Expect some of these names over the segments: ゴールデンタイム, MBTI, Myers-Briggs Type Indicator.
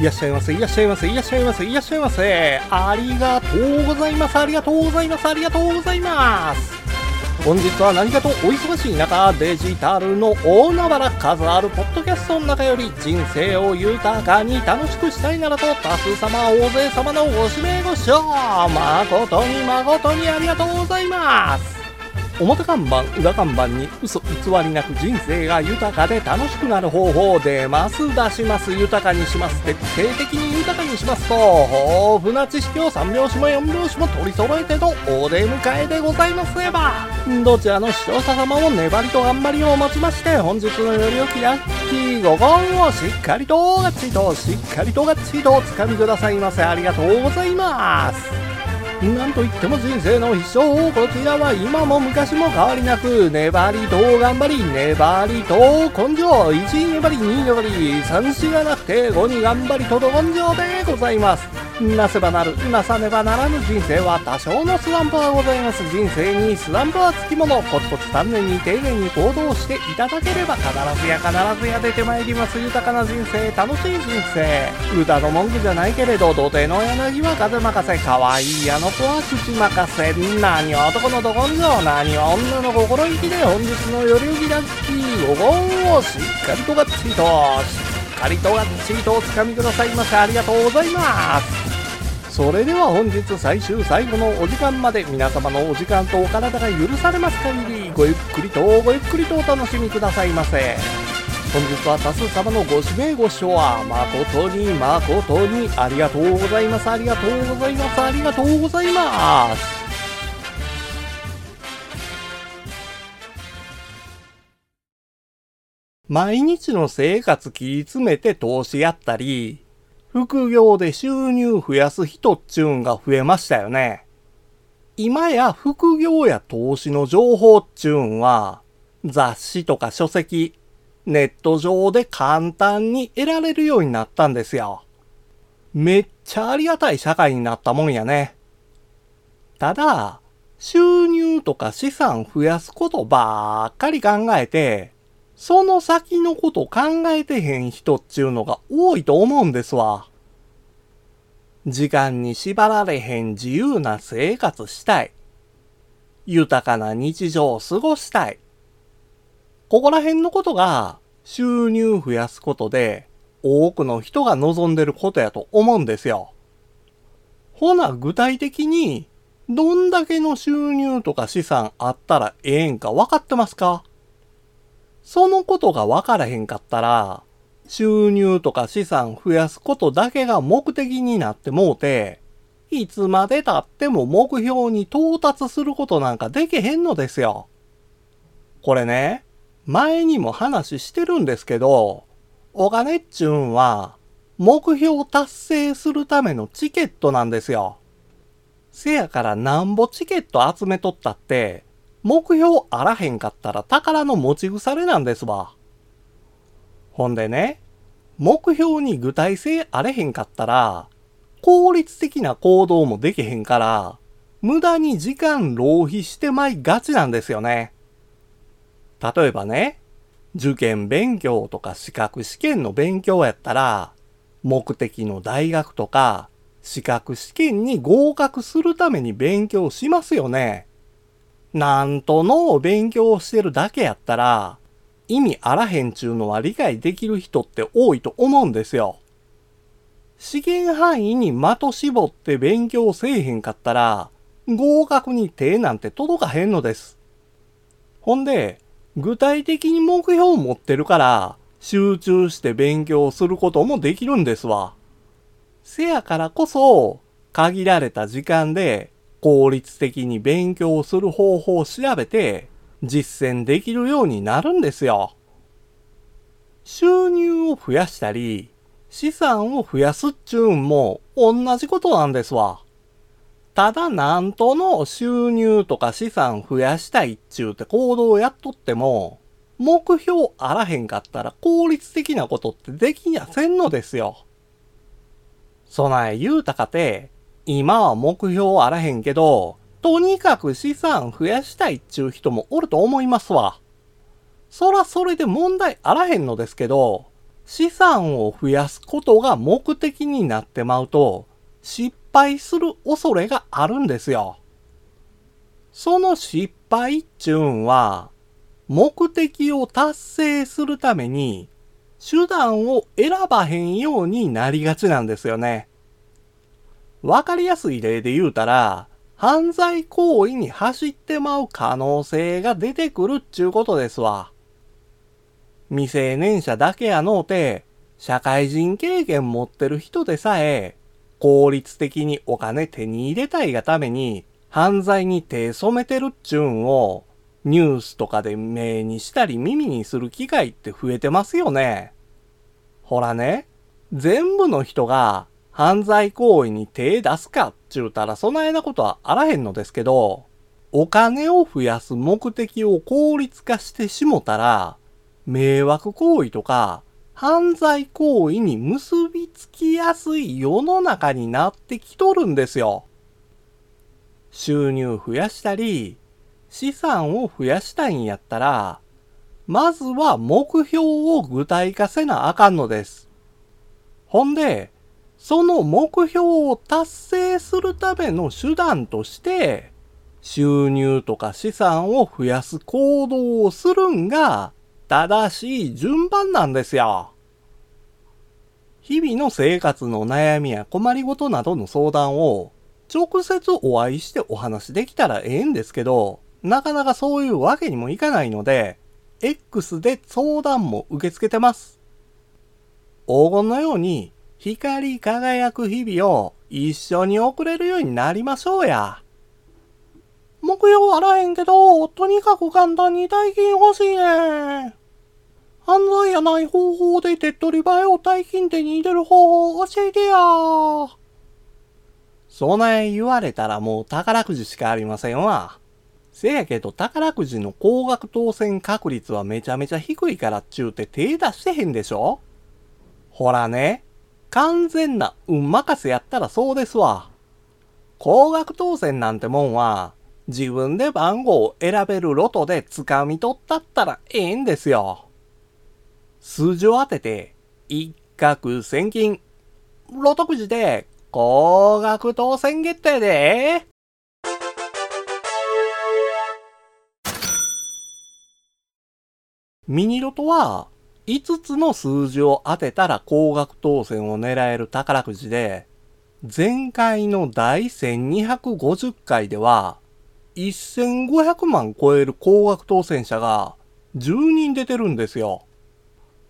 いらっしゃいませ、いらっしゃいませ、いらっしゃいませ、いらっしゃいませ。ありがとうございます、ありがとうございます、ありがとうございます。本日は何かとお忙しい中、デジタルの大海原、数あるポッドキャストの中より人生を豊かに楽しくしたいならと、多数様、大勢様のご指名ご視聴、誠に誠にありがとうございます。表看板、裏看板に嘘偽りなく人生が豊かで楽しくなる方法でます出します、豊かにします、徹底的に豊かにしますと、豊富な知識を3拍子も4拍子も取り揃えてとお出迎えでございますれば、どちらの視聴者様も粘りと頑張りをもちまして、本日のより良きラッキー5本をしっかりとガッチリとしっかりとガッチリとおつかみくださいませ。ありがとうございます。なんといっても人生の必勝法、こちらは今も昔も変わりなく、粘りと頑張り、粘りと根性、1粘り2粘り3しがなくて5に頑張りとど根性でございます。なせばなる、なさねばならぬ、人生は多少のスランプはございます。人生にスランプはつきもの、コツコツ丹念に丁寧に行動していただければ、必ずや必ずや出てまいります。豊かな人生、楽しい人生、歌の文句じゃないけれど、土手の柳は風任せ、かわいいあの子は口任せ、何男のど根性、何女の心意気で、本日のよりゆきラッキー5本をしっかりとがっちりとしっかりとがっちりとおつかみくださいませ。ありがとうございます。それでは本日最終最後のお時間まで、皆様のお時間とお体が許されます限り、ごゆっくりとごゆっくりとお楽しみくださいませ。本日は多数様のご指名ご視聴は誠に誠にありがとうございます、ありがとうございます、ありがとうございます。毎日の生活切り詰めて投資やったり、副業で収入増やす人っちゅうんが増えましたよね。今や副業や投資の情報っちゅうんは、雑誌とか書籍、ネット上で簡単に得られるようになったんですよ。めっちゃありがたい社会になったもんやね。ただ、収入とか資産増やすことばっかり考えて、その先のこと考えてへん人っちゅうのが多いと思うんですわ。時間に縛られへん自由な生活したい。豊かな日常を過ごしたい。ここら辺のことが収入増やすことで多くの人が望んでることやと思うんですよ。ほな具体的にどんだけの収入とか資産あったらええんか分かってますか？そのことが分からへんかったら、収入とか資産増やすことだけが目的になってもうて、いつまで経っても目標に到達することなんかできへんのですよ。これね、前にも話してるんですけど、お金っちゅうんは、目標達成するためのチケットなんですよ。せやからなんぼチケット集めとったって、目標あらへんかったら宝の持ち腐れなんですわ。ほんでね、目標に具体性あれへんかったら、効率的な行動もできへんから、無駄に時間浪費してまいがちなんですよね。例えばね、受験勉強とか資格試験の勉強やったら、目的の大学とか資格試験に合格するために勉強しますよね。なんとの勉強してるだけやったら、意味あらへんちゅうのは理解できる人って多いと思うんですよ。試験範囲に的絞って勉強せえへんかったら、合格に手なんて届かへんのです。ほんで、具体的に目標を持ってるから、集中して勉強することもできるんですわ。せやからこそ、限られた時間で、効率的に勉強する方法を調べて実践できるようになるんですよ。収入を増やしたり資産を増やすっちゅうんも同じことなんですわ。ただなんとの収入とか資産増やしたいっちゅうて行動をやっとっても、目標あらへんかったら効率的なことってできやせんのですよ。そない言うたかて、今は目標あらへんけど、とにかく資産増やしたいっちゅう人もおると思いますわ。そらそれで問題あらへんのですけど、資産を増やすことが目的になってまうと、失敗する恐れがあるんですよ。その失敗っちゅうんは、目的を達成するために手段を選ばへんようになりがちなんですよね。わかりやすい例で言うたら、犯罪行為に走ってまう可能性が出てくるっちゅうことですわ。未成年者だけやのうて、社会人経験持ってる人でさえ、効率的にお金手に入れたいがために、犯罪に手染めてるっちゅうんを、ニュースとかで目にしたり耳にする機会って増えてますよね。ほらね、全部の人が犯罪行為に手出すかっちゅうたらそないなことはあらへんのですけど、お金を増やす目的を効率化してしもたら、迷惑行為とか犯罪行為に結びつきやすい世の中になってきとるんですよ。収入増やしたり、資産を増やしたいんやったら、まずは目標を具体化せなあかんのです。ほんで、その目標を達成するための手段として、収入とか資産を増やす行動をするんが正しい順番なんですよ。日々の生活の悩みや困りごとなどの相談を直接お会いしてお話できたらええんですけど、なかなかそういうわけにもいかないので、X で相談も受け付けてます。黄金のように光り輝く日々を一緒に送れるようになりましょうや。目標あらへんけど、とにかく簡単に大金欲しいね。犯罪やない方法で手っ取り早を大金手に入れる方法教えてや。そない言われたらもう宝くじしかありませんわ。せやけど宝くじの高額当選確率はめちゃめちゃ低いからっちゅうて手出してへんでしょ。ほらね、完全な運任せやったらそうですわ。高額当選なんてもんは、自分で番号を選べるロトで掴み取ったったらええんですよ。数字を当てて、一攫千金、ロトくじで、高額当選決定で。ミニロトは5つの数字を当てたら高額当選を狙える宝くじで、前回の第1250回では1500万超える高額当選者が10人出てるんですよ。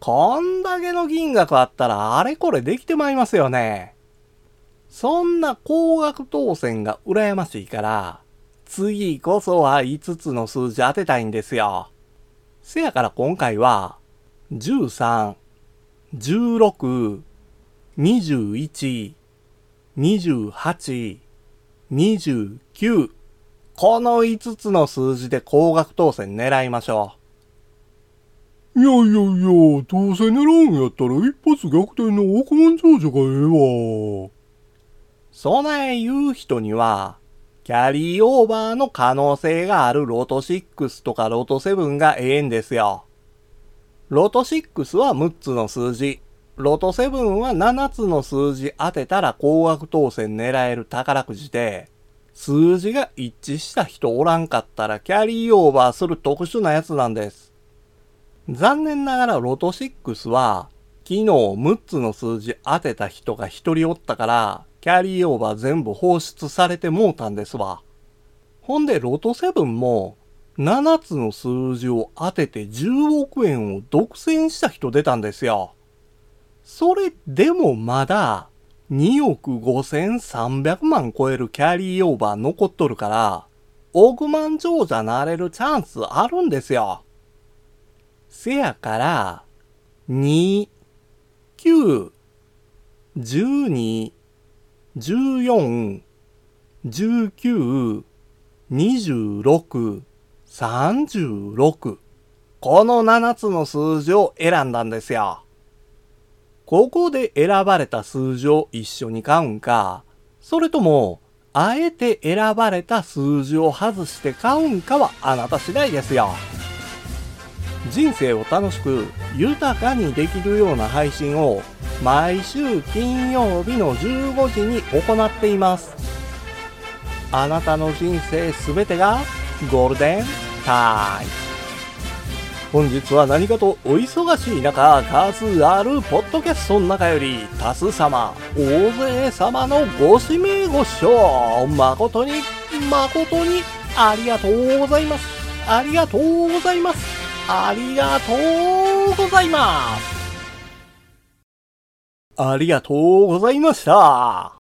こんだけの金額あったらあれこれできてまいりますよね。そんな高額当選が羨ましいから、次こそは5つの数字当てたいんですよ。せやから今回は、13、16、21、28、29、この5つの数字で高額当選狙いましょう。いやいやいや、当選狙うんやったら一発逆転の億万長者がええわ。そない言う人には、キャリーオーバーの可能性があるロト6とかロト7がええんですよ。ロト6は6つの数字、ロト7は7つの数字当てたら高額当選狙える宝くじで、数字が一致した人おらんかったらキャリーオーバーする特殊なやつなんです。残念ながらロト6は、昨日6つの数字当てた人が1人おったから、キャリーオーバー全部放出されてもうたんですわ。ほんでロト7も7つの数字を当てて10億円を独占した人出たんですよ。それでもまだ2億5300万超えるキャリーオーバー残っとるから、億万長者なれるチャンスあるんですよ。せやから、2、9、12、14、19、26、36。この7つの数字を選んだんですよ。ここで選ばれた数字を一緒に買うんか、それとも、あえて選ばれた数字を外して買うんかはあなた次第ですよ。人生を楽しく豊かにできるような配信を毎週金曜日の15時に行っています。あなたの人生すべてがゴールデンタイム。本日は何かとお忙しい中、数あるポッドキャストの中より多数様、大勢様のご指名ご視聴、誠にありがとうございます。ありがとうございます。ありがとうございます。ありがとうございました。